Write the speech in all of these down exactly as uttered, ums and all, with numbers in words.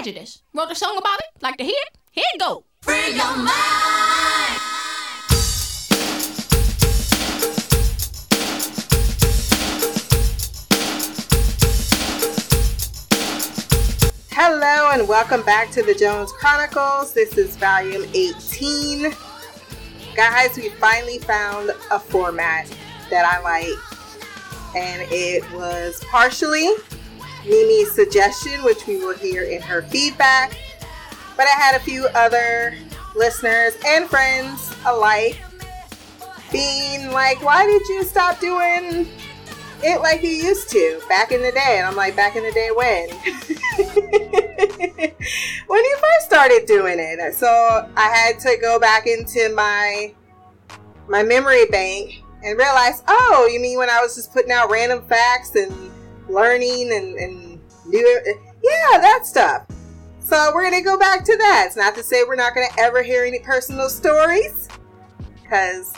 prejudice. Wrote a song about it, like to hear it? Here it go. Free your mind. Hello and welcome back to the Jones Chronicles. This is volume eighteen. Guys, we finally found a format that I like, and it was partially Mimi's suggestion, which we will hear in her feedback, but I had a few other listeners and friends alike being like, why did you stop doing it like you used to back in the day? And I'm like, back in the day when? When you first started doing it. So I had to go back into my my memory bank and realize, oh, you mean when I was just putting out random facts and learning and, and new, yeah, that stuff. So we're going to go back to that. It's not to say we're not going to ever hear any personal stories, because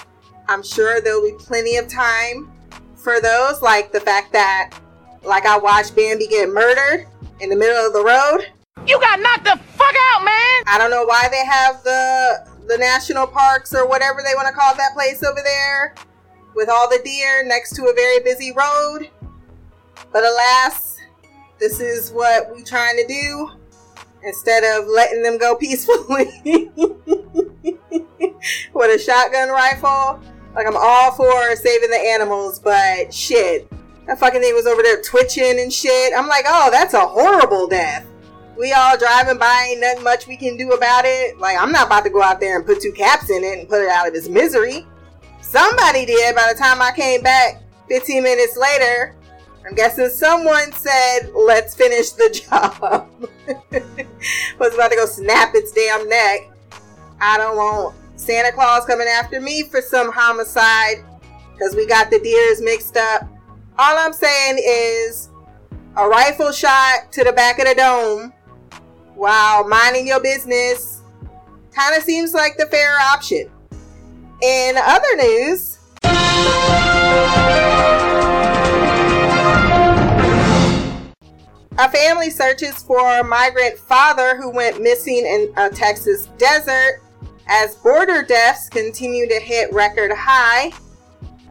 I'm sure there'll be plenty of time for those, like the fact that, like, I watched Bambi get murdered in the middle of the road. You got knocked the fuck out, man! I don't know why they have the the national parks or whatever they want to call that place over there with all the deer next to a very busy road. But alas, this is what we're trying to do instead of letting them go peacefully with a shotgun rifle. Like, I'm all for saving the animals, but shit, that fucking thing was over there twitching and shit. I'm like, oh, that's a horrible death. We all driving by, ain't nothing much we can do about it. Like, I'm not about to go out there and put two caps in it and put it out of its misery. Somebody did by the time I came back fifteen minutes later. I'm guessing someone said, let's finish the job. Was about to go snap its damn neck. I don't want Santa Claus coming after me for some homicide because we got the deers mixed up. All I'm saying is a rifle shot to the back of the dome while minding your business kind of seems like the fairer option. In other news, a family searches for a migrant father who went missing in a Texas desert as border deaths continue to hit record high.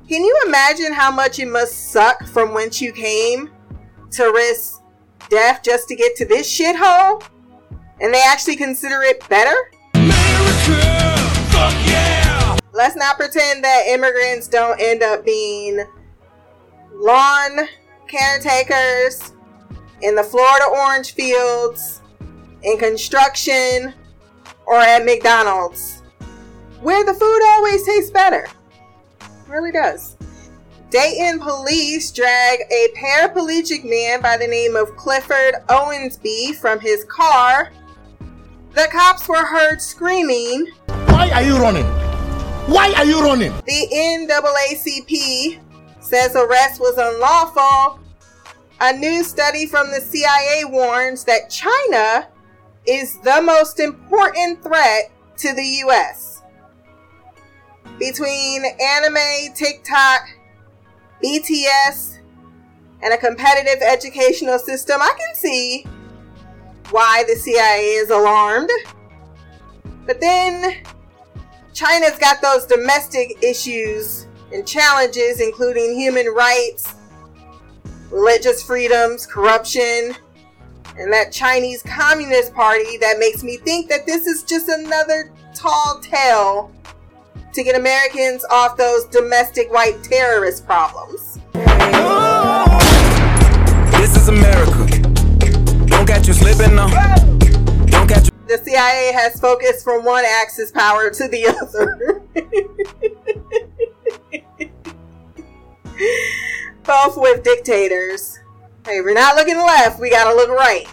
Can you imagine how much it must suck from whence you came to risk death just to get to this shithole? And they actually consider it better? America, fuck yeah! Let's not pretend that immigrants don't end up being lawn caretakers in the Florida orange fields, in construction, or at McDonald's, where the food always tastes better. It really does. Dayton police drag a paraplegic man by the name of Clifford Owensby from his car. The cops were heard screaming, "Why are you running? Why are you running?" The N double A C P says arrest was unlawful. A new study from the C I A warns that China is the most important threat to the U S. Between anime, TikTok, B T S, and a competitive educational system, I can see why the C I A is alarmed. But then China's got those domestic issues and challenges, including human rights, religious freedoms, corruption, and that Chinese Communist Party that makes me think that this is just another tall tale to get Americans off those domestic white terrorist problems. This is America. Don't catch you slipping now. Don't catch you. The C I A has focused from one axis power to the other. Both with dictators. Hey, we're not looking left, we gotta look right.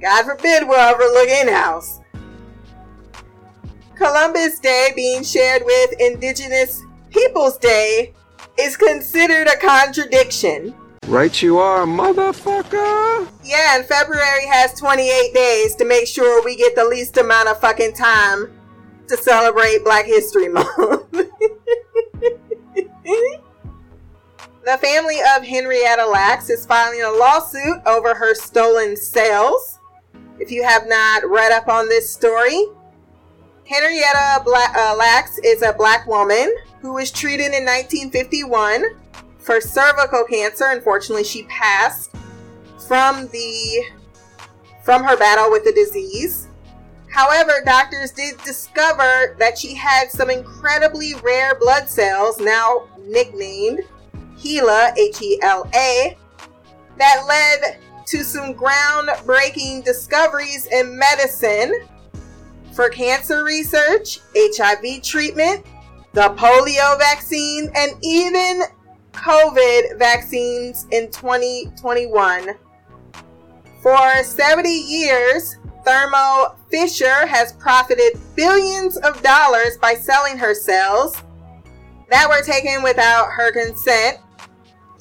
God forbid we'll ever look in-house. Columbus Day being shared with Indigenous People's Day is considered a contradiction. Right you are, motherfucker! Yeah, and February has twenty-eight days to make sure we get the least amount of fucking time to celebrate Black History Month. The family of Henrietta Lacks is filing a lawsuit over her stolen sales. If you have not read up on this story, Henrietta Black, uh, Lacks is a black woman who was treated in nineteen fifty-one for cervical cancer. Unfortunately, she passed from the from her battle with the disease. However, doctors did discover that she had some incredibly rare blood cells, now nicknamed HeLa, H E L A, that led to some groundbreaking discoveries in medicine for cancer research, H I V treatment, the polio vaccine, and even COVID vaccines in twenty twenty-one. For seventy years, Thermo Fisher has profited billions of dollars by selling her cells that were taken without her consent.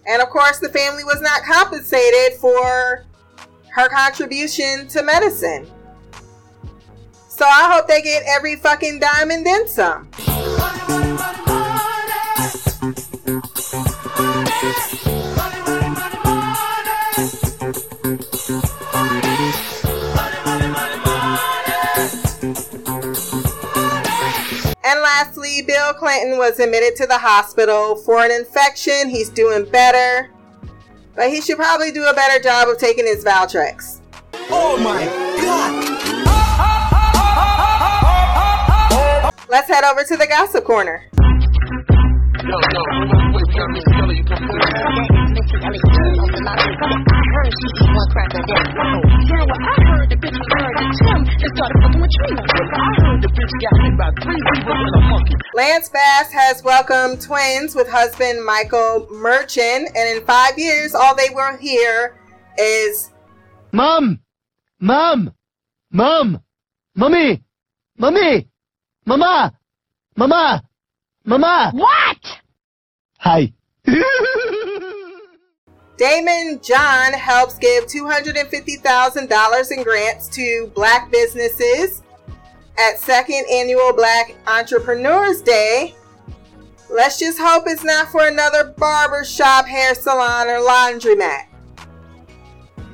And of course, the family was not compensated for her contribution to medicine. So I hope they get every fucking dime and then some. And lastly, Bill Clinton was admitted to the hospital for an infection. He's doing better, but he should probably do a better job of taking his Valtrex. Oh my God! Let's head over to the gossip corner. Lance Bass has welcomed twins with husband Michael Merchant, and in five years, all they will hear is Mom! Mom! Mom! Mommy! Mommy! Mama! Mama! Mama! What? Hi. Damon John helps give two hundred fifty thousand dollars in grants to black businesses at second annual Black Entrepreneurs Day. Let's just hope it's not for another barbershop, hair salon, or laundromat.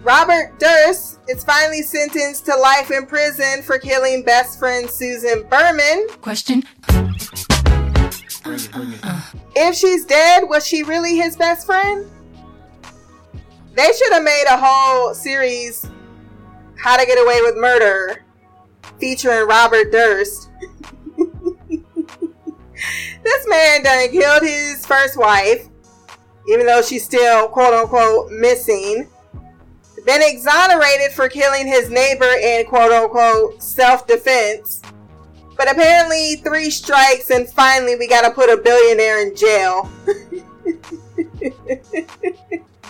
Robert Durst is finally sentenced to life in prison for killing best friend Susan Berman. Question. If she's dead, was she really his best friend? They should have made a whole series, How to Get Away with Murder, featuring Robert Durst. This man done killed his first wife, even though she's still quote unquote missing. Been exonerated for killing his neighbor in quote-unquote self-defense. But apparently three strikes and finally we gotta put a billionaire in jail.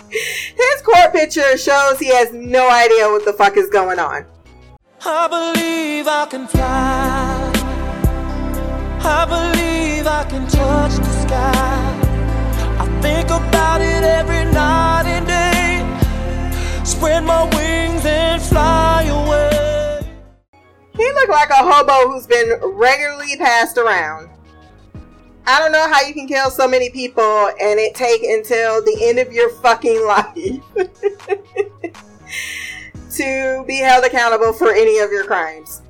His court picture shows he has no idea what the fuck is going on. I believe I can fly. I believe I can touch the sky. I think about it every night and day. Spread my wings and fly away. He looked like a hobo who's been regularly passed around. I don't know how you can kill so many people and it take until the end of your fucking life to be held accountable for any of your crimes.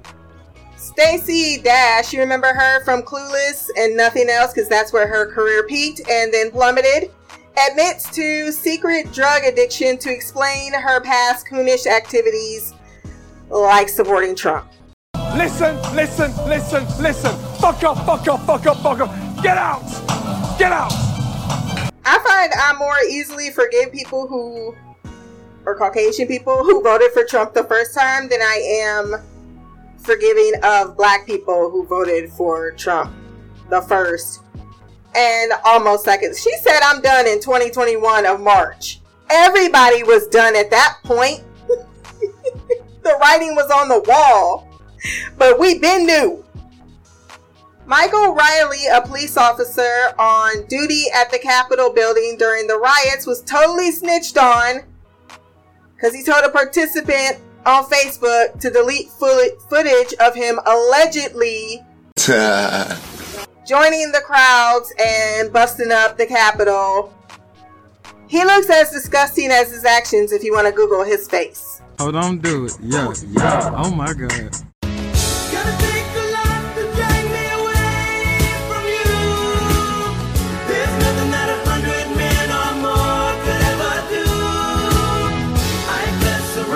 Stacey Dash, you remember her from Clueless and Nothing Else, because that's where her career peaked and then plummeted. Admits to secret drug addiction to explain her past coonish activities like supporting Trump. Listen, listen, listen, listen. Fuck up, fuck up, fuck up, fuck up. Get out! Get out! I find I more easily forgive people who, or Caucasian people who voted for Trump the first time than I am forgiving of black people who voted for Trump the first and almost seconds. She said, I'm done in twenty twenty-one of March. Everybody was done at that point. The writing was on the wall, but we been new. Michael Riley, a police officer on duty at the Capitol building during the riots, was totally snitched on because he told a participant on Facebook to delete footage of him allegedly joining the crowds and busting up the Capitol. He looks as disgusting as his actions if you want to Google his face. Oh, don't do it. Yeah, yeah. Oh my God.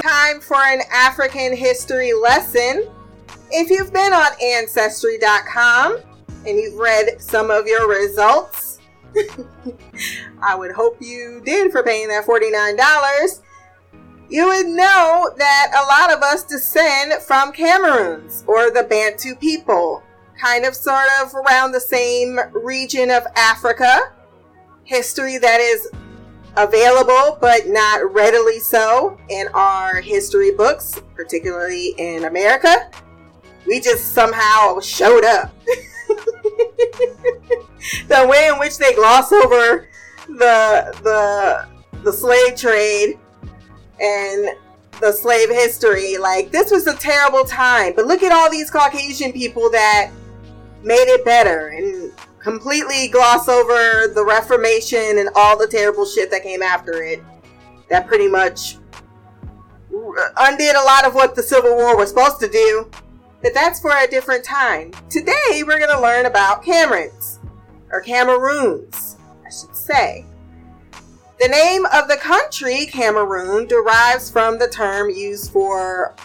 Time for an African history lesson. If you've been on Ancestry dot com and you've read some of your results, I would hope you did for paying that forty-nine dollars. You would know that a lot of us descend from Cameroons or the Bantu people, kind of sort of around the same region of Africa. History that is available but not readily so in our history books, particularly in America. We just somehow showed up. The way in which they gloss over the the the slave trade and the slave history, like, this was a terrible time, but look at all these Caucasian people that made it better, and completely gloss over the Reformation and all the terrible shit that came after it that pretty much undid a lot of what the Civil War was supposed to do. But that's for a different time. Today we're going to learn about Cameroons, or Cameroons I should say. The name of the country, Cameroon, derives from the term used for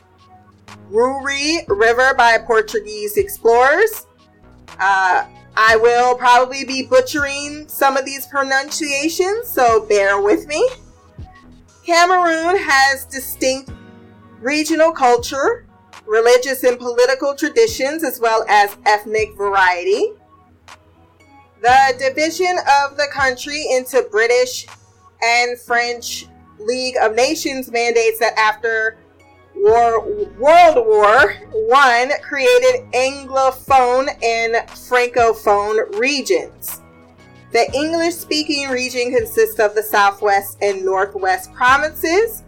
Ruri River by Portuguese explorers. Uh, I will probably be butchering some of these pronunciations, so bear with me. Cameroon has distinct regional culture, religious and political traditions, as well as ethnic variety. The division of the country into British and French League of Nations mandates that after war, World War One created Anglophone and Francophone regions. The English-speaking region consists of the Southwest and Northwest provinces,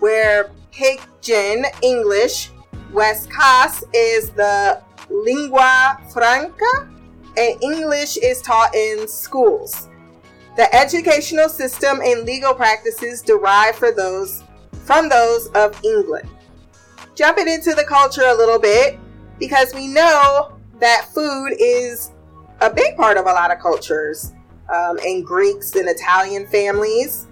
where Pidgin English, West Coast, is the lingua franca, and English is taught in schools. The educational system and legal practices derive for those, from those of England. Jumping into the culture a little bit, because we know that food is a big part of a lot of cultures, um, in Greeks and Italian families,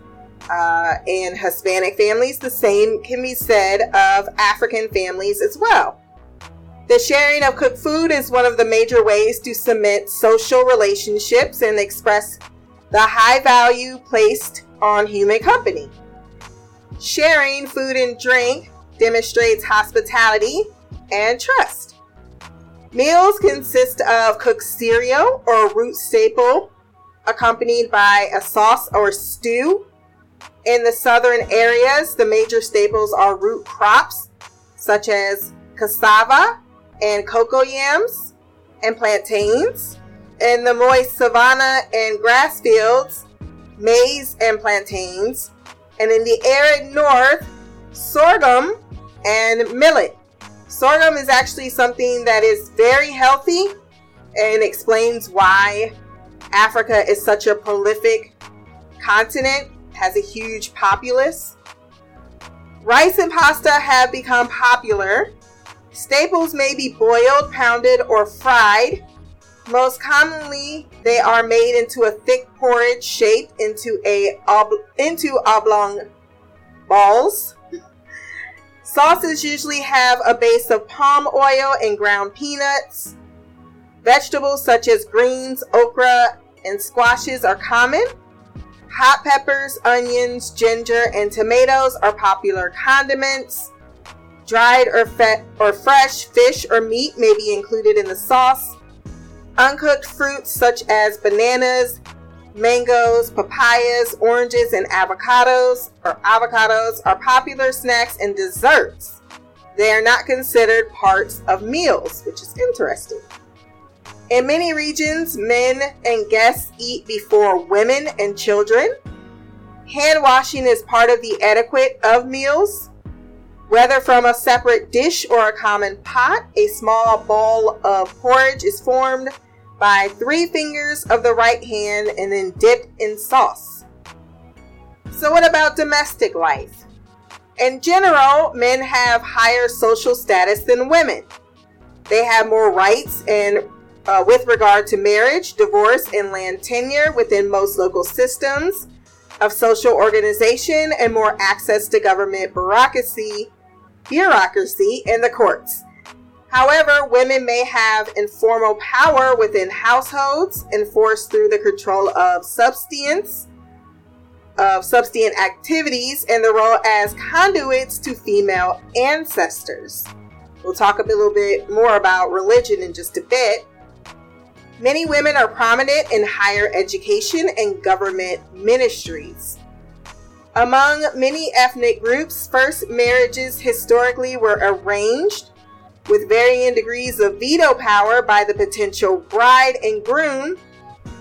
uh, and Hispanic families. The same can be said of African families as well. The sharing of cooked food is one of the major ways to cement social relationships and express the high value placed on human company. Sharing food and drink demonstrates hospitality and trust. Meals consist of cooked cereal or root staple accompanied by a sauce or stew. In the southern areas, the major staples are root crops such as cassava and cocoa yams and plantains. In the moist savanna and grass fields, maize and plantains, and in the arid north, sorghum and millet. Sorghum is actually something that is very healthy and explains why Africa is such a prolific continent, has a huge populace. Rice and pasta have become popular. Staples may be boiled, pounded, or fried. Most commonly, they are made into a thick porridge shaped into a ob- into oblong balls. Sauces usually have a base of palm oil and ground peanuts. Vegetables such as greens, okra, and squashes are common. Hot peppers, onions, ginger, and tomatoes are popular condiments. Dried or, fe- or fresh fish or meat may be included in the sauce. Uncooked fruits such as bananas, mangoes, papayas, oranges, and avocados or avocados are popular snacks and desserts. They are not considered parts of meals, which is interesting. In many regions, men and guests eat before women and children. Hand washing is part of the etiquette of meals. Whether from a separate dish or a common pot, a small bowl of porridge is formed by three fingers of the right hand and then dipped in sauce. So what about domestic life? In general, men have higher social status than women. They have more rights and uh, with regard to marriage, divorce, and land tenure within most local systems of social organization, and more access to government bureaucracy, bureaucracy, and the courts. However, women may have informal power within households, enforced through the control of substance, of substance activities, and the role as conduits to female ancestors. We'll talk a little bit more about religion in just a bit. Many women are prominent in higher education and government ministries. Among many ethnic groups, first marriages historically were arranged with varying degrees of veto power by the potential bride and groom,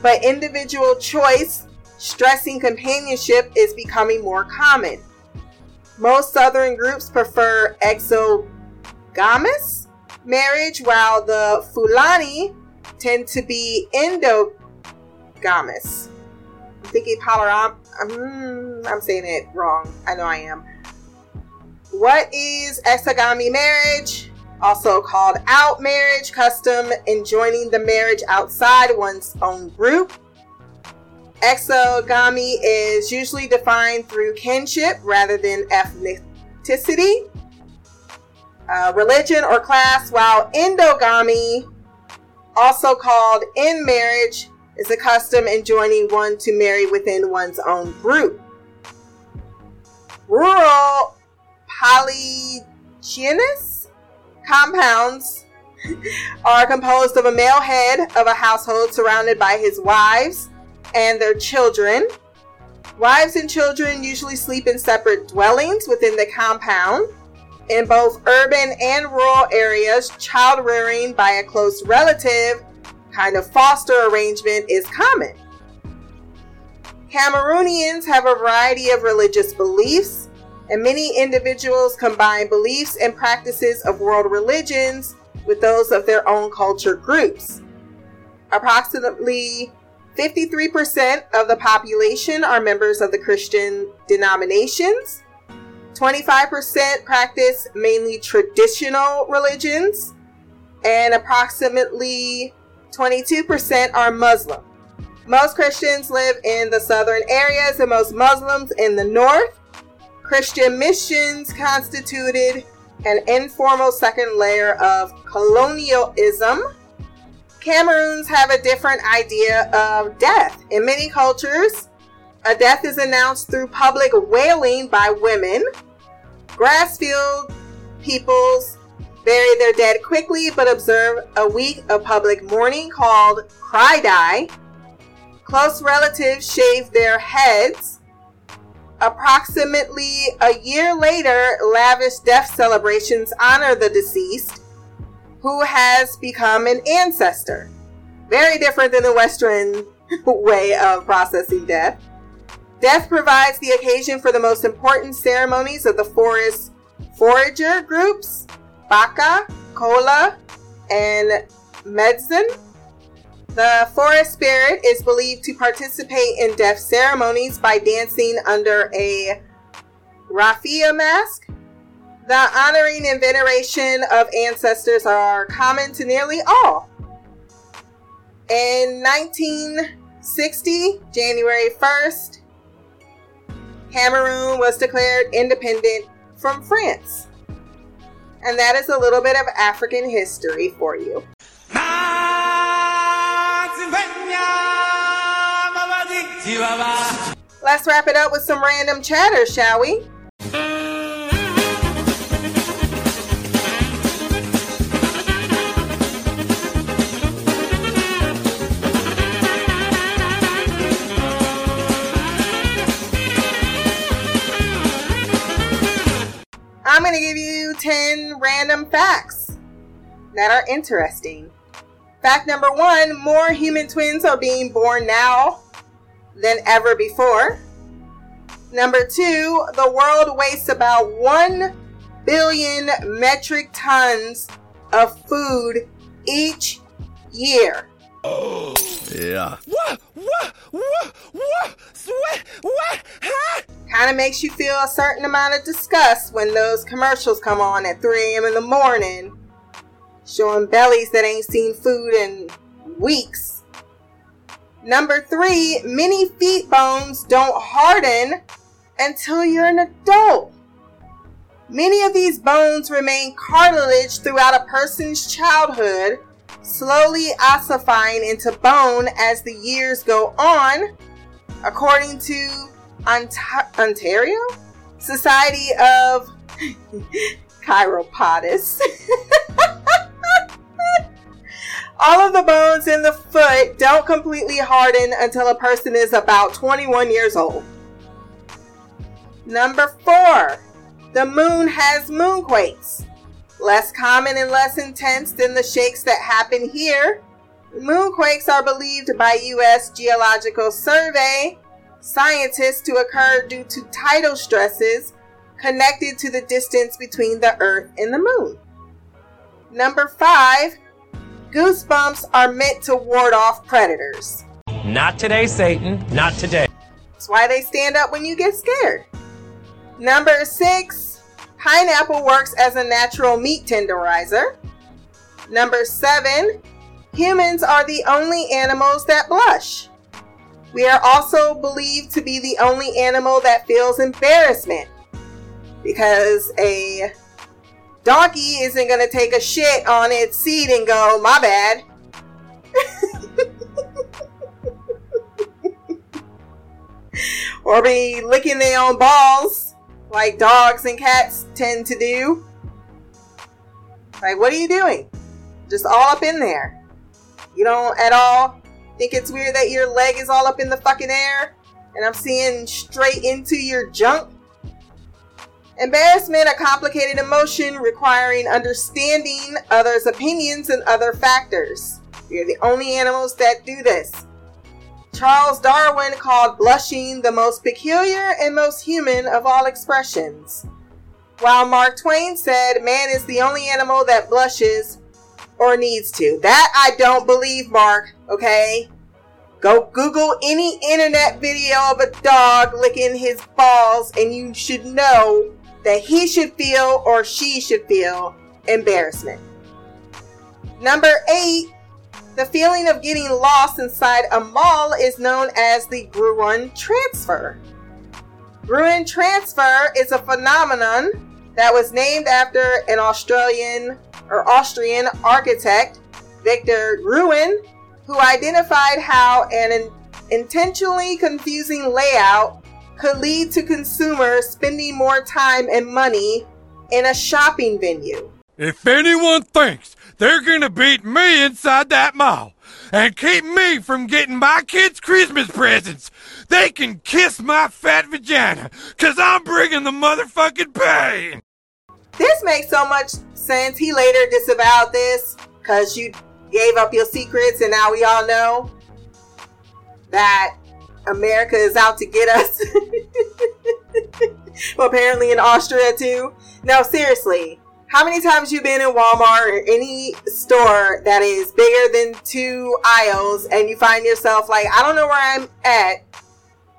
but individual choice, stressing companionship, is becoming more common. Most Southern groups prefer exogamous marriage, while the Fulani tend to be endogamous. I'm thinking polyam. Um, I'm saying it wrong. I know I am. What is exogamy marriage? Also called out marriage, custom enjoining the marriage outside one's own group. Exogamy is usually defined through kinship rather than ethnicity, uh, religion, or class, while endogamy, also called in marriage, is a custom enjoining one to marry within one's own group. Rural polygynous compounds are composed of a male head of a household surrounded by his wives and their children. Wives and children usually sleep in separate dwellings within the compound. In both urban and rural areas, child rearing by a close relative, kind of foster arrangement, is common. Cameroonians have a variety of religious beliefs, and many individuals combine beliefs and practices of world religions with those of their own culture groups. Approximately fifty-three percent of the population are members of the Christian denominations. twenty-five percent practice mainly traditional religions, and approximately twenty-two percent are Muslim. Most Christians live in the southern areas and most Muslims in the north. Christian missions constituted an informal second layer of colonialism. Cameroons have a different idea of death. In many cultures, a death is announced through public wailing by women. Grassfield peoples bury their dead quickly, but observe a week of public mourning called cry die. Close relatives shave their heads. Approximately a year later, lavish death celebrations honor the deceased, who has become an ancestor. Very different than the Western way of processing death. Death provides the occasion for the most important ceremonies of the forest forager groups, Baka, Kola, and Medzin. The forest spirit is believed to participate in death ceremonies by dancing under a raffia mask. The honoring and veneration of ancestors are common to nearly all. In nineteen sixty, January first, Cameroon was declared independent from France. And that is a little bit of African history for you. Let's wrap it up with some random chatter, shall we? I'm going to give you ten random facts that are interesting. Fact number one, more human twins are being born now than ever before. Number two, the world wastes about one billion metric tons of food each year. Oh, yeah. What? What? What? What? What? What? Huh? Kind of makes you feel a certain amount of disgust when those commercials come on at three a.m. in the morning, showing bellies that ain't seen food in weeks. Number three, many feet bones don't harden until you're an adult. Many of these bones remain cartilage throughout a person's childhood, slowly ossifying into bone as the years go on, according to Ont- Ontario Society of Chiropodists. All of the bones in the foot don't completely harden until a person is about twenty-one years old. Number four, the moon has moonquakes. Less common and less intense than the shakes that happen here. Moonquakes are believed by U S Geological Survey scientists to occur due to tidal stresses connected to the distance between the Earth and the moon. Number five, goosebumps are meant to ward off predators. Not today, Satan. Not today. That's why they stand up when you get scared. Number six, pineapple works as a natural meat tenderizer. Number seven, humans are the only animals that blush. We are also believed to be the only animal that feels embarrassment, because a donkey isn't going to take a shit on its seat and go, my bad. Or be licking their own balls like dogs and cats tend to do. Like, what are you doing? Just all up in there. You don't at all think it's weird that your leg is all up in the fucking air and I'm seeing straight into your junk? Embarrassment, a complicated emotion requiring understanding others' opinions and other factors. We are the only animals that do this. Charles Darwin called blushing the most peculiar and most human of all expressions, while Mark Twain said, man is the only animal that blushes or needs to. That I don't believe, Mark, okay? Go Google any internet video of a dog licking his balls and you should know that he should feel or she should feel embarrassment. Number eight, the feeling of getting lost inside a mall is known as the Gruen transfer. Gruen transfer is a phenomenon that was named after an Australian or Austrian architect, Victor Gruen, who identified how an intentionally confusing layout could lead to consumers spending more time and money in a shopping venue. If anyone thinks they're gonna beat me inside that mall and keep me from getting my kids' Christmas presents, they can kiss my fat vagina, cause I'm bringing the motherfucking pain. This makes so much sense. He later disavowed this, cause you gave up your secrets and now we all know that America is out to get us. Well, apparently in Austria too. No, seriously. How many times you been in Walmart or any store that is bigger than two aisles and you find yourself like, I don't know where I'm at.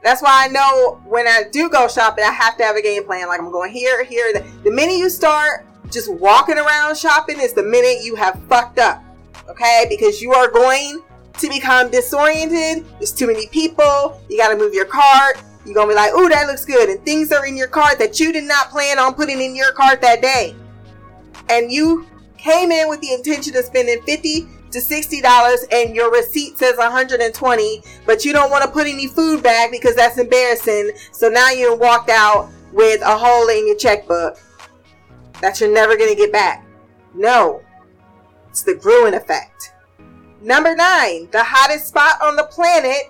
That's why I know when I do go shopping, I have to have a game plan. Like, I'm going here, here. The minute you start just walking around shopping is the minute you have fucked up. Okay? Because you are going to become disoriented. There's too many people. You got to move your cart. You're going to be like, ooh, that looks good. And things are in your cart that you did not plan on putting in your cart that day. And you came in with the intention of spending fifty to sixty dollars and your receipt says one hundred twenty, but you don't want to put any food back because that's embarrassing. So now you walked out with a hole in your checkbook that you're never going to get back. No, it's the Gruen effect. Number nine, the hottest spot on the planet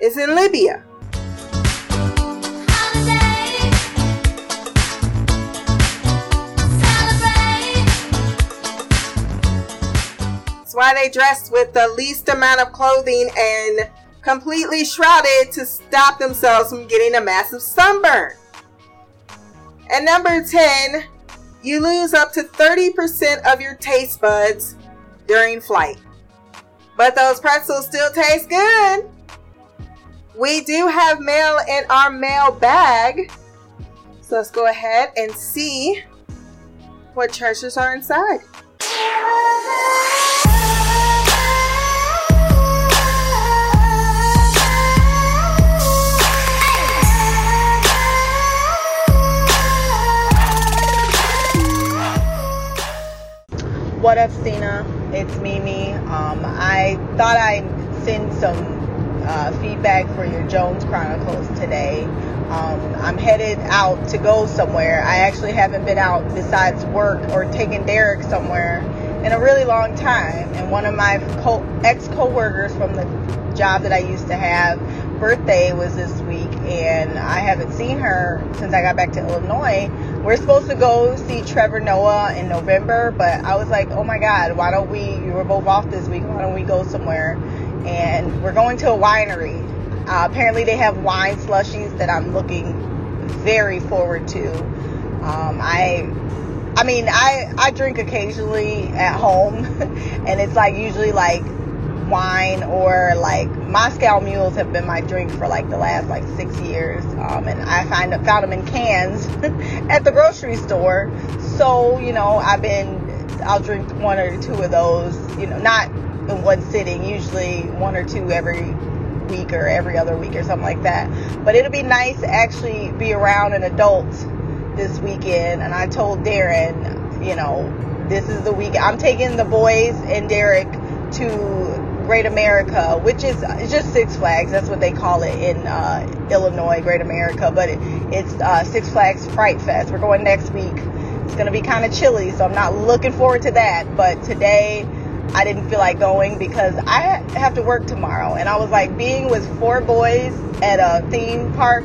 is in Libya. Why they dressed with the least amount of clothing and completely shrouded to stop themselves from getting a massive sunburn. And number ten, you lose up to thirty percent of your taste buds during flight. But those pretzels still taste good. We do have mail in our mail bag. So let's go ahead and see what churches are inside. What up, Sina? It's Mimi. Um, I thought I'd send some uh, feedback for your Jones Chronicles today. Um, I'm headed out to go somewhere. I actually haven't been out besides work or taking Derek somewhere in a really long time. And one of my co- ex-coworkers from the job that I used to have, birthday was this week, and I haven't seen her since I got back to Illinois. We're supposed to go see Trevor Noah in November, but I was like, oh my God, why don't we, we were both off this week, why don't we go somewhere? And we're going to a winery. Uh, apparently they have wine slushies that I'm looking very forward to. Um, I I mean, I, I drink occasionally at home, and it's like usually like wine or like Moscow mules have been my drink for like the last like six years, um, and I find found them in cans at the grocery store. So you know, I've been I'll drink one or two of those, you know, not in one sitting, usually one or two every week or every other week or something like that. But it'll be nice to actually be around an adult this weekend. And I told Darren, you know, this is the week I'm taking the boys and Derek to Great America, which is it's just Six Flags. That's what they call it in uh, Illinois, Great America. But it, it's uh, Six Flags Fright Fest. We're going next week. It's going to be kind of chilly, so I'm not looking forward to that. But today, I didn't feel like going because I have to work tomorrow. And I was like, being with four boys at a theme park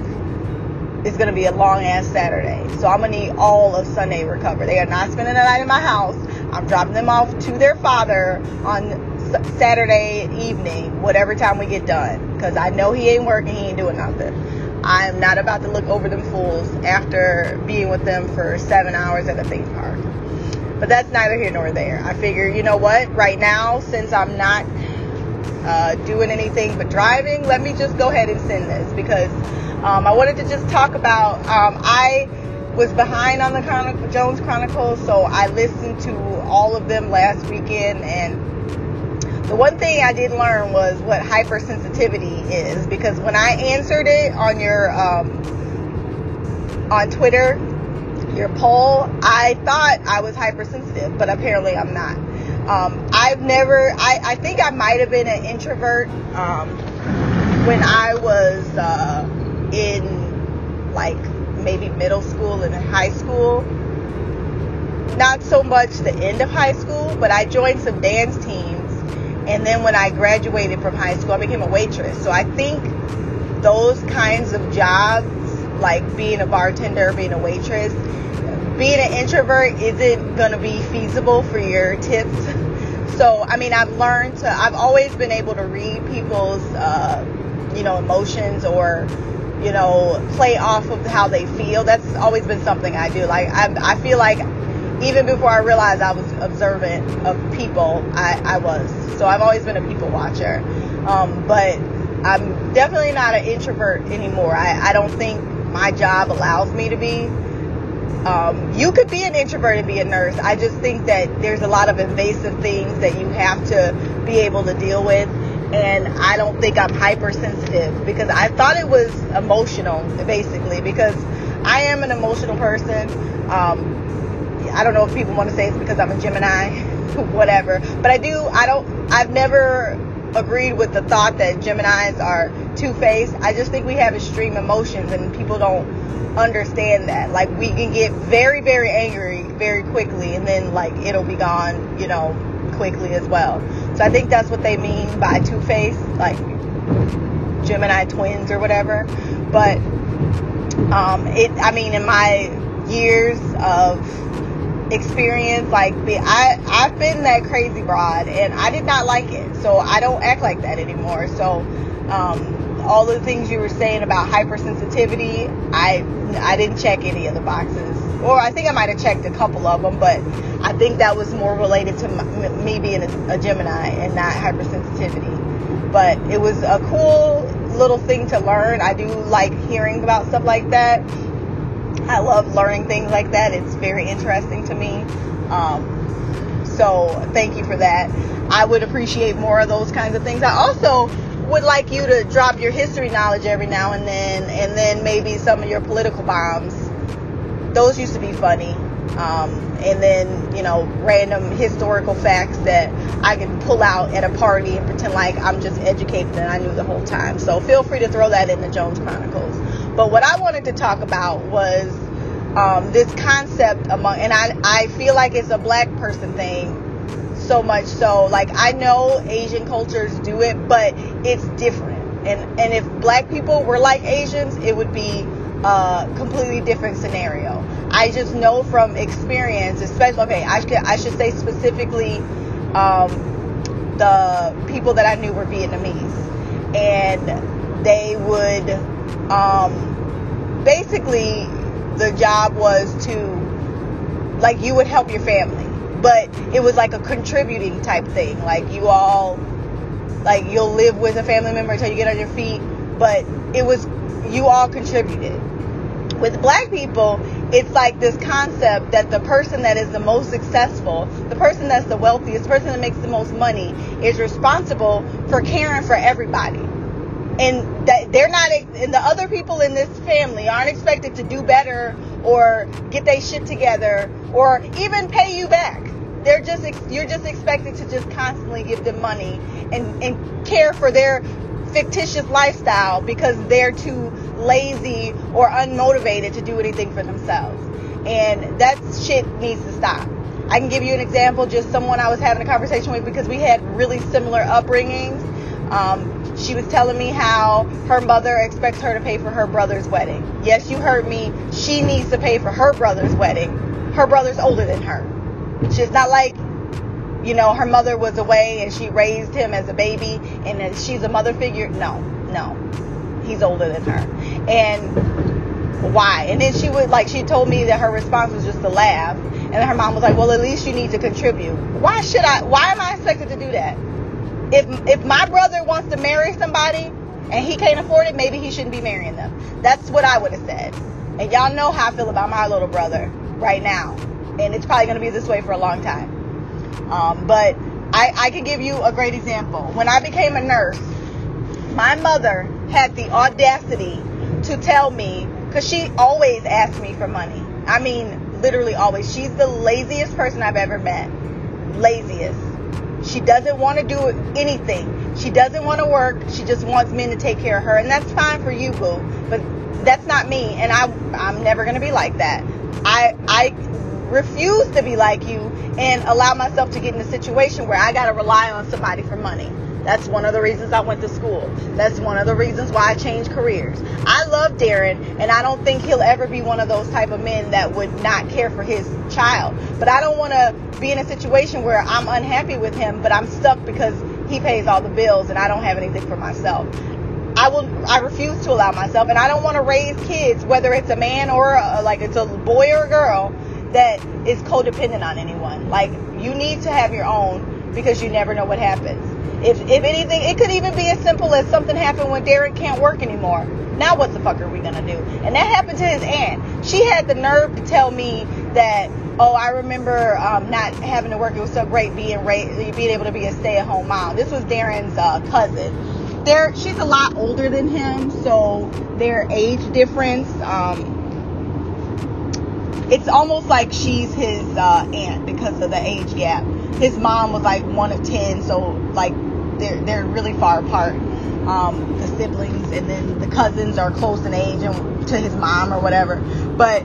is going to be a long-ass Saturday. So I'm going to need all of Sunday to recover. They are not spending the night in my house. I'm dropping them off to their father on Saturday evening, whatever time we get done, because I know he ain't working, he ain't doing nothing. I'm not about to look over them fools after being with them for seven hours at a theme park. But that's neither here nor there. I figure, you know what, right now, since I'm not uh, doing anything but driving, let me just go ahead and send this, because um, I wanted to just talk about, um, I was behind on the Chron- Jones Chronicles, so I listened to all of them last weekend, and the one thing I did learn was what hypersensitivity is, because when I answered it on your, um, on Twitter, your poll, I thought I was hypersensitive, but apparently I'm not. Um, I've never, I, I think I might have been an introvert um, when I was uh, in like maybe middle school and high school. Not so much the end of high school, but I joined some dance teams. And then when I graduated from high school, I became a waitress. So I think those kinds of jobs, like being a bartender, being a waitress, being an introvert isn't going to be feasible for your tips. So, I mean, I've learned to, I've always been able to read people's, uh, you know, emotions or, you know, play off of how they feel. That's always been something I do. Like, I, I feel like even before I realized I was observant of people, I, I was. So I've always been a people watcher. Um, but I'm definitely not an introvert anymore. I, I don't think my job allows me to be. Um, you could be an introvert and be a nurse. I just think that there's a lot of invasive things that you have to be able to deal with. And I don't think I'm hypersensitive, because I thought it was emotional, basically, because I am an emotional person. Um, I don't know if people want to say it's because I'm a Gemini, whatever, but I do, I don't, I've never agreed with the thought that Geminis are two-faced. I just think we have extreme emotions, and people don't understand that. Like, we can get very, very angry very quickly, and then, like, it'll be gone, you know, quickly as well. So I think that's what they mean by two-faced, like Gemini twins or whatever. But, um, it, I mean, in my years of experience, like I, I've been that crazy broad, and I did not like it, so I don't act like that anymore. So um, all the things you were saying about hypersensitivity, I I didn't check any of the boxes, or I think I might have checked a couple of them, but I think that was more related to my, me being a, a Gemini and not hypersensitivity. But it was a cool little thing to learn. I do like hearing about stuff like that. I love learning things like that. It's very interesting to me. Um, so thank you for that. I would appreciate more of those kinds of things. I also would like you to drop your history knowledge every now and then, and then maybe some of your political bombs. Those used to be funny. Um, and then, you know, random historical facts that I can pull out at a party and pretend like I'm just educated and I knew the whole time. So feel free to throw that in the Jones Chronicles. But what I wanted to talk about was um, this concept among, and I, I feel like it's a black person thing so much so. Like, I know Asian cultures do it, but it's different. And, and if black people were like Asians, it would be a completely different scenario. I just know from experience, especially, okay, I should, I should say specifically um, the people that I knew were Vietnamese. And they would, um, basically, the job was to, like, you would help your family. But it was like a contributing type thing. Like, you all, like, you'll live with a family member until you get on your feet. But it was, you all contributed. With black people, it's like this concept that the person that is the most successful, the person that's the wealthiest, the person that makes the most money is responsible for caring for everybody. And that they're not, and the other people in this family aren't expected to do better or get their shit together or even pay you back. They're just, you're just expected to just constantly give them money and, and care for their fictitious lifestyle because they're too lazy or unmotivated to do anything for themselves. And that shit needs to stop. I can give you an example, just someone I was having a conversation with because we had really similar upbringings. Um, she was telling me how her mother expects her to pay for her brother's wedding. Yes, you heard me. She needs to pay for her brother's wedding. Her brother's older than her. It's not like, you know, her mother was away and she raised him as a baby and she's a mother figure. No, no. He's older than her. And why? And then she would, like, she told me that her response was just to laugh. And her mom was like, well, at least you need to contribute. Why should I? Why am I expected to do that? If if my brother wants to marry somebody and he can't afford it, maybe he shouldn't be marrying them. That's what I would have said. And y'all know how I feel about my little brother right now. And it's probably going to be this way for a long time. Um, but I, I can give you a great example. When I became a nurse, my mother had the audacity to tell me, because she always asked me for money. I mean, literally always. She's the laziest person I've ever met. Laziest. She doesn't want to do anything. She doesn't want to work. She just wants men to take care of her. And that's fine for you, boo. But that's not me. And I, I'm never going to be like that. I, I refuse to be like you and allow myself to get in a situation where I got to rely on somebody for money. That's one of the reasons I went to school. That's one of the reasons why I changed careers. I love Darren, and I don't think he'll ever be one of those type of men that would not care for his child. But I don't want to be in a situation where I'm unhappy with him, but I'm stuck because he pays all the bills and I don't have anything for myself. I will. I refuse to allow myself, and I don't want to raise kids, whether it's a man or a, like it's a boy or a girl, that is codependent on anyone. Like, you need to have your own because you never know what happens. If if anything, it could even be as simple as something happened when Derek can't work anymore. Now what the fuck are we going to do? And that happened to his aunt. She had the nerve to tell me that, oh, I remember um, not having to work. It was so great being, being able to be a stay-at-home mom. This was Darren's uh, cousin. They're, she's a lot older than him, so their age difference, um, it's almost like she's his uh, aunt because of the age gap. His mom was like one of ten, so like... They're, they're really far apart, um, the siblings, and then the cousins are close in age and to his mom or whatever. But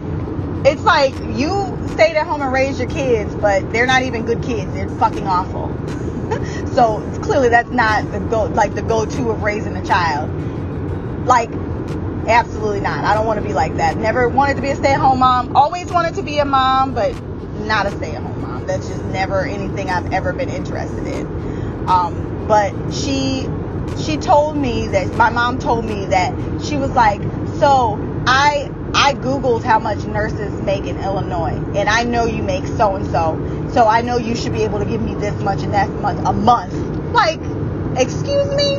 it's like, you stayed at home and raised your kids, but they're not even good kids. They're fucking awful. So clearly that's not the go, like the go-to of raising a child. Like, absolutely not. I don't want to be like that. Never wanted to be a stay-at-home mom. Always wanted to be a mom, but not a stay-at-home mom. That's just never anything I've ever been interested in. Um, But she, she told me that, my mom told me that, she was like, so I, I Googled how much nurses make in Illinois, and I know you make so-and-so, so I know you should be able to give me this much and that much a month. Like, excuse me?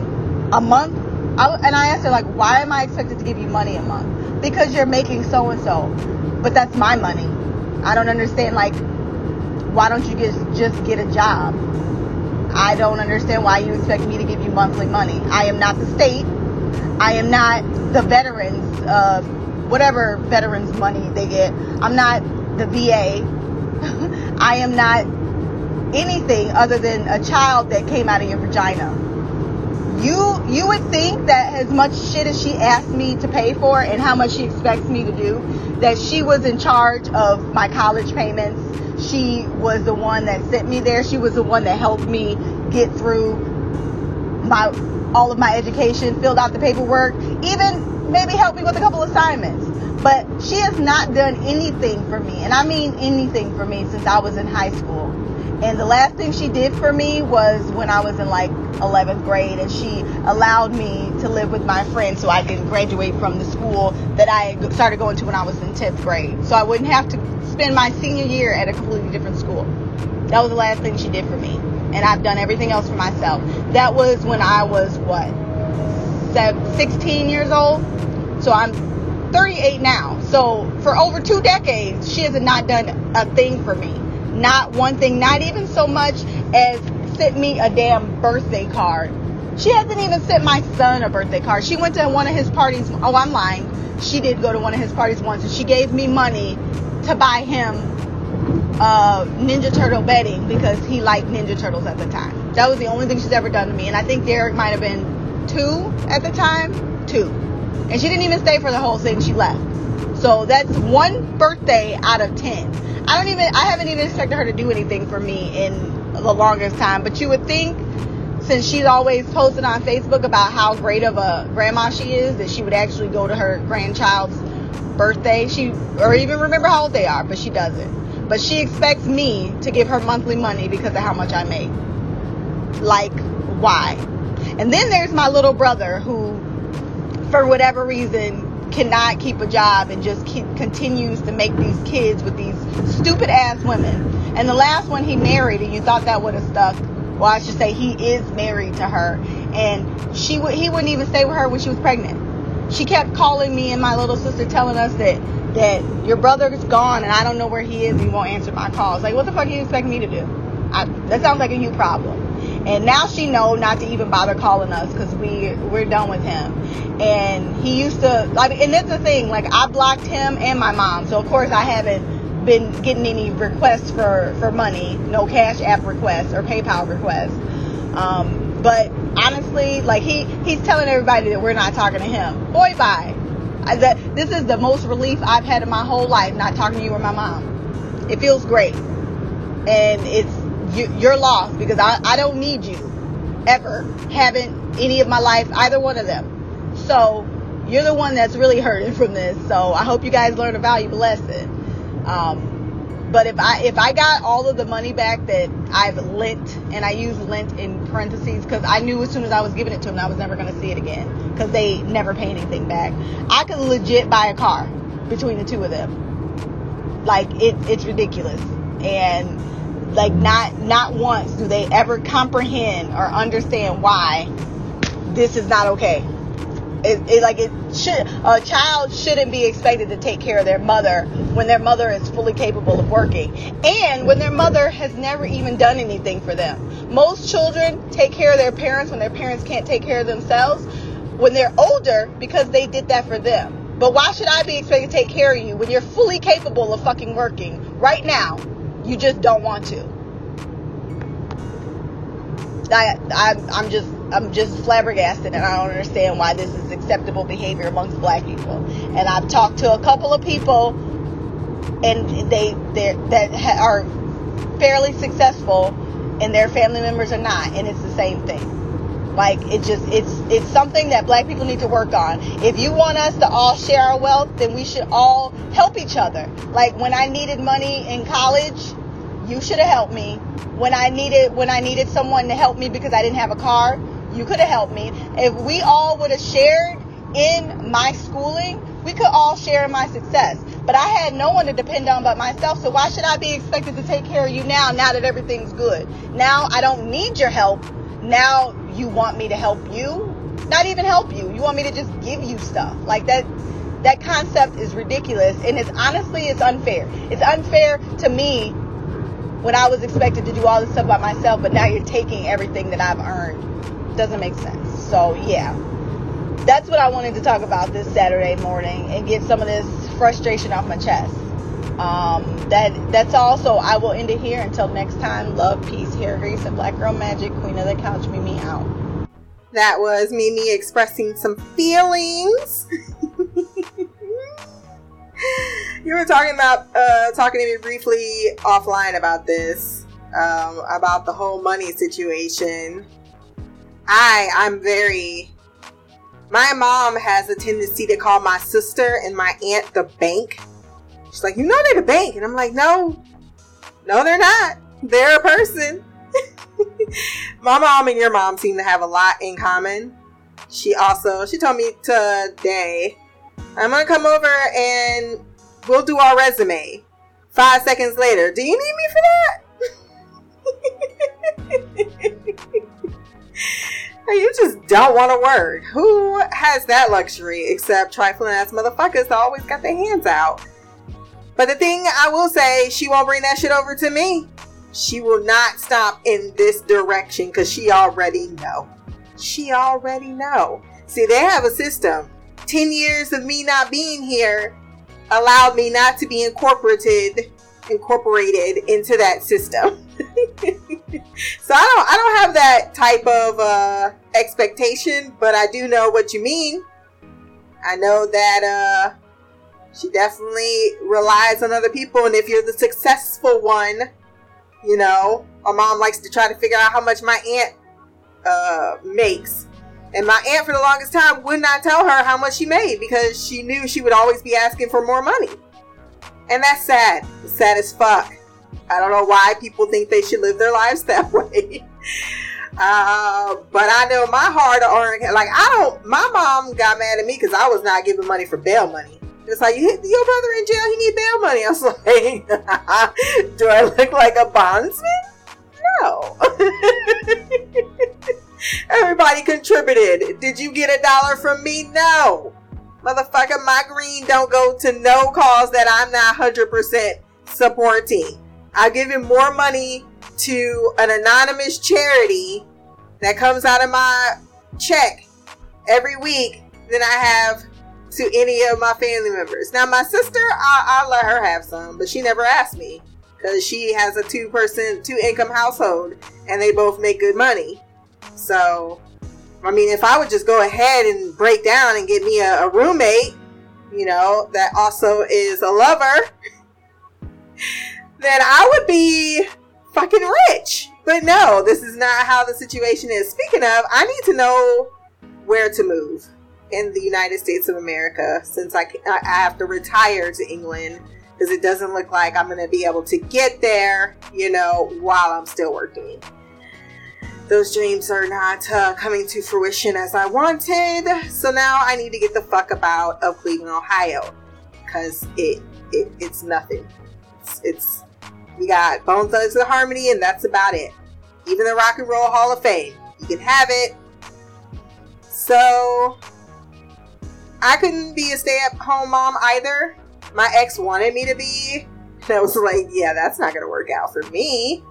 A month? I, and I asked her, like, why am I expected to give you money a month? Because you're making so-and-so. But that's my money. I don't understand, like, why don't you just, just get a job? I don't understand why you expect me to give you monthly money. I am not the state. I am not the veterans, uh, whatever veterans money they get. I'm not the V A. I am not anything other than a child that came out of your vagina. You you would think that as much shit as she asked me to pay for and how much she expects me to do, that she was in charge of my college payments. She was the one that sent me there. She was the one that helped me get through my all of my education, filled out the paperwork, even maybe helped me with a couple assignments. But she has not done anything for me, and I mean anything for me, since I was in high school. And the last thing she did for me was when I was in like eleventh grade, and she allowed me to live with my friend so I could graduate from the school that I started going to when I was in tenth grade. So I wouldn't have to spend my senior year at a completely different school. That was the last thing she did for me. And I've done everything else for myself. That was when I was, what, sixteen years old? So I'm thirty-eight now. So for over two decades, she has not done a thing for me. Not one thing, not even so much as sent me a damn birthday card. She hasn't even sent my son a birthday card. She went to one of his parties. Oh, I'm lying. She did go to one of his parties once, and she gave me money to buy him uh, Ninja Turtle bedding because he liked Ninja Turtles at the time. That was the only thing she's ever done to me. And I think Derek might have been two at the time. Two. And she didn't even stay for the whole thing. She left. So that's one birthday out of ten. I don't even, I haven't even expected her to do anything for me in the longest time. But you would think, since she's always posted on Facebook about how great of a grandma she is, that she would actually go to her grandchild's birthday, she, or even remember how old they are, but she doesn't. But she expects me to give her monthly money because of how much I make. Like, why? And then there's my little brother who, for whatever reason, cannot keep a job and just keep, continues to make these kids with these stupid ass women. And the last one he married, and you thought that would have stuck. Well, I should say he is married to her, and she would he wouldn't even stay with her when she was pregnant. She kept calling me and my little sister, telling us that that your brother's gone and I don't know where he is and he won't answer my calls. Like, what the fuck do you expect me to do? I, that sounds like a you problem. And now she know not to even bother calling us because we, we're done with him. And he used to, like, and that's the thing, like, I blocked him and my mom. So, of course, I haven't been getting any requests for, for money, no Cash App requests or PayPal requests. Um, but, honestly, like, he, he's telling everybody that we're not talking to him. Boy, bye. I, that, this is the most relief I've had in my whole life, not talking to you or my mom. It feels great. And it's, You, you're lost because I, I don't need you ever, haven't any of my life, either one of them. So you're the one that's really hurting from this. So I hope you guys learned a valuable lesson. Um, but if I if I got all of the money back that I've lent, and I use lent in parentheses because I knew as soon as I was giving it to them, I was never going to see it again because they never pay anything back. I could legit buy a car between the two of them. Like, it, it's ridiculous. And like, not not once do they ever comprehend or understand why this is not okay. It, it like it should a child shouldn't be expected to take care of their mother when their mother is fully capable of working and when their mother has never even done anything for them. Most children take care of their parents when their parents can't take care of themselves when they're older because they did that for them. But why should I be expected to take care of you when you're fully capable of fucking working right now? You just don't want to. I, I, I'm just, I'm just flabbergasted, and I don't understand why this is acceptable behavior amongst black people. And I've talked to a couple of people, and they, they that ha- are fairly successful, and their family members are not, and it's the same thing. Like, it just, it's, it's something that black people need to work on. If you want us to all share our wealth, then we should all help each other. Like, when I needed money in college, you should have helped me. When I needed when I needed someone to help me because I didn't have a car, you could have helped me. If we all would have shared in my schooling, we could all share in my success. But I had no one to depend on but myself, so why should I be expected to take care of you now, now that everything's good? Now I don't need your help. Now you want me to help you? not even help you. You want me to just give you stuff like that? That concept is ridiculous, and it's honestly, it's unfair. It's unfair to me when I was expected to do all this stuff by myself, but now you're taking everything that I've earned. Doesn't make sense. So yeah, that's what I wanted to talk about this Saturday morning and get some of this frustration off my chest. Um, that that's all. So I will end it here. Until next time, love, peace, hair grease, and black girl magic. Queen of the couch, Mimi out. That was Mimi expressing some feelings. You were talking about uh, talking to me briefly offline about this, um, about the whole money situation. I I'm very. My mom has a tendency to call my sister and my aunt the bank. She's like, you know they're the bank, and I'm like, no, no they're not. They're a person. My mom and your mom seem to have a lot in common. She also she told me today, I'm gonna come over and we'll do our resume. Five seconds later, do you need me for that? You just don't want to work. Who has that luxury except trifling ass motherfuckers that always got their hands out? But the thing I will say, she won't bring that shit over to me. She will not stop in this direction because she already know. She already know. See, they have a system. Ten years of me not being here allowed me not to be incorporated incorporated into that system. So I don't, I don't have that type of uh, expectation, but I do know what you mean. I know that uh, she definitely relies on other people, and if you're the successful one, you know, my mom likes to try to figure out how much my aunt uh, makes. And my aunt for the longest time would not tell her how much she made because she knew she would always be asking for more money. And that's sad. It's sad as fuck. I don't know why people think they should live their lives that way. Uh, but I know my hard-earned, like I don't, my mom got mad at me because I was not giving money for bail money. It's like, you, your brother in jail, he need bail money. I was like, do I look like a bondsman? No. Everybody contributed. Did you get a dollar from me? No. Motherfucker, my green don't go to no cause that I'm not one hundred percent supporting. I've given more money to an anonymous charity that comes out of my check every week than I have to any of my family members. Now, my sister, I, I'll let her have some, but she never asked me because she has a two-person, two-income household, and they both make good money. So, I mean, if I would just go ahead and break down and get me a, a roommate, you know, that also is a lover, then I would be fucking rich. But no, this is not how the situation is. Speaking of, I need to know where to move in the United States of America since I, I have to retire to England because it doesn't look like I'm going to be able to get there, you know, while I'm still working. Those dreams are not uh, coming to fruition as I wanted. So now I need to get the fuck up out of Cleveland, Ohio, because it, it it's nothing. It's, it's we got Bone Thugs and Harmony, and that's about it. Even the Rock and Roll Hall of Fame, you can have it. So I couldn't be a stay-at-home mom either. My ex wanted me to be, and I was like, yeah, that's not gonna work out for me.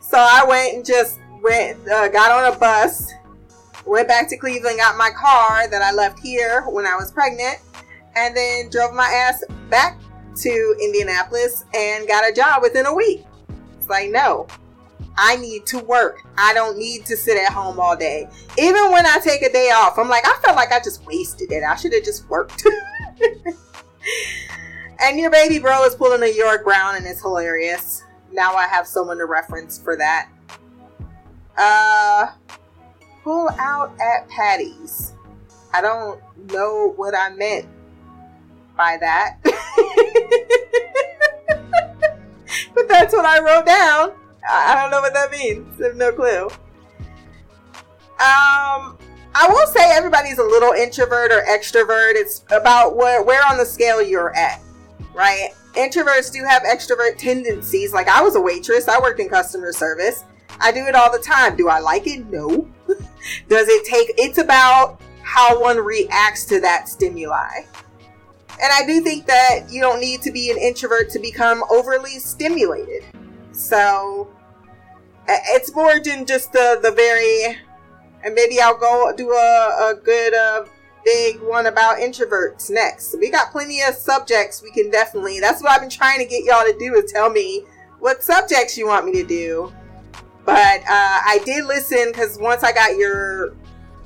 So I went and just went, uh, got on a bus, went back to Cleveland, got my car that I left here when I was pregnant, and then drove my ass back to Indianapolis and got a job within a week. It's like, no, I need to work. I don't need to sit at home all day. Even when I take a day off, I'm like, I felt like I just wasted it. I should have just worked. And your baby bro is pulling a York Brown, and it's hilarious. Now I have someone to reference for that. Uh, pull out at Patty's. I don't know what I meant by that. But that's what I wrote down. I don't know what that means. I have no clue. Um, I will say everybody's a little introvert or extrovert. It's about where, where on the scale you're at, right? Introverts do have extrovert tendencies. Like I was a waitress. I worked in customer service. I do it all the time. Do I like it? No. Does it take, it's about how one reacts to that stimuli. And I do think that you don't need to be an introvert to become overly stimulated. So it's more than just the, the very, and maybe I'll go do a, a good uh, big one about introverts next. We got plenty of subjects we can definitely, that's what I've been trying to get y'all to do, is tell me what subjects you want me to do. But uh, I did listen, because once I got your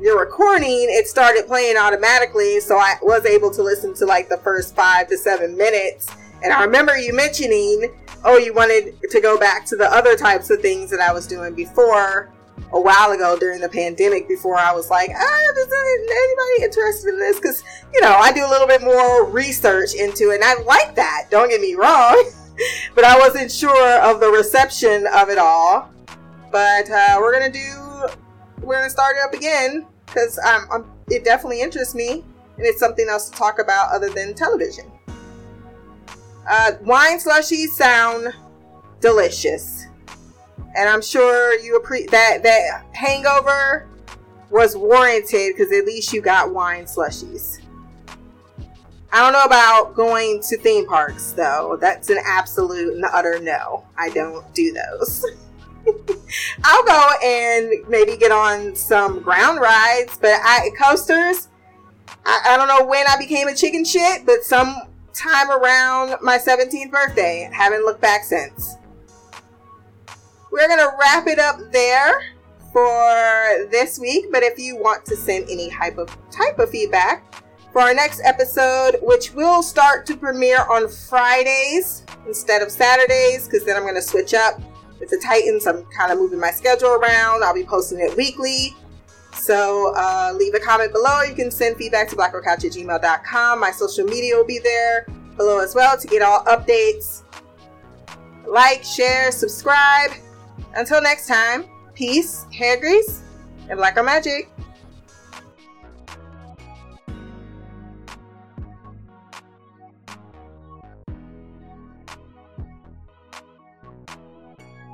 your recording, it started playing automatically. So I was able to listen to like the first five to seven minutes. And I remember you mentioning, oh, you wanted to go back to the other types of things that I was doing before a while ago during the pandemic, before I was like, ah, is anybody interested in this? Because, you know, I do a little bit more research into it. And I like that. Don't get me wrong. But I wasn't sure of the reception of it all. But uh, we're gonna do, we're gonna start it up again, because um, I'm, it definitely interests me, and it's something else to talk about other than television. Uh, wine slushies sound delicious, and I'm sure you appreciate that. That hangover was warranted, because at least you got wine slushies. I don't know about going to theme parks though. That's an absolute and utter no. I don't do those. I'll go and maybe get on some ground rides, but I coasters, I, I don't know when I became a chicken shit, but sometime around my seventeenth birthday, haven't looked back since. We're gonna wrap it up there for this week, but if you want to send any type of type of feedback for our next episode, which will start to premiere on Fridays instead of Saturdays, because then I'm gonna switch up. With the Titans, I'm kind of moving my schedule around. I'll be posting it weekly. So uh, leave a comment below. You can send feedback to black girl couch at gmail dot com. My social media will be there below as well to get all updates. Like, share, subscribe. Until next time, peace, hair grease, and black girl magic.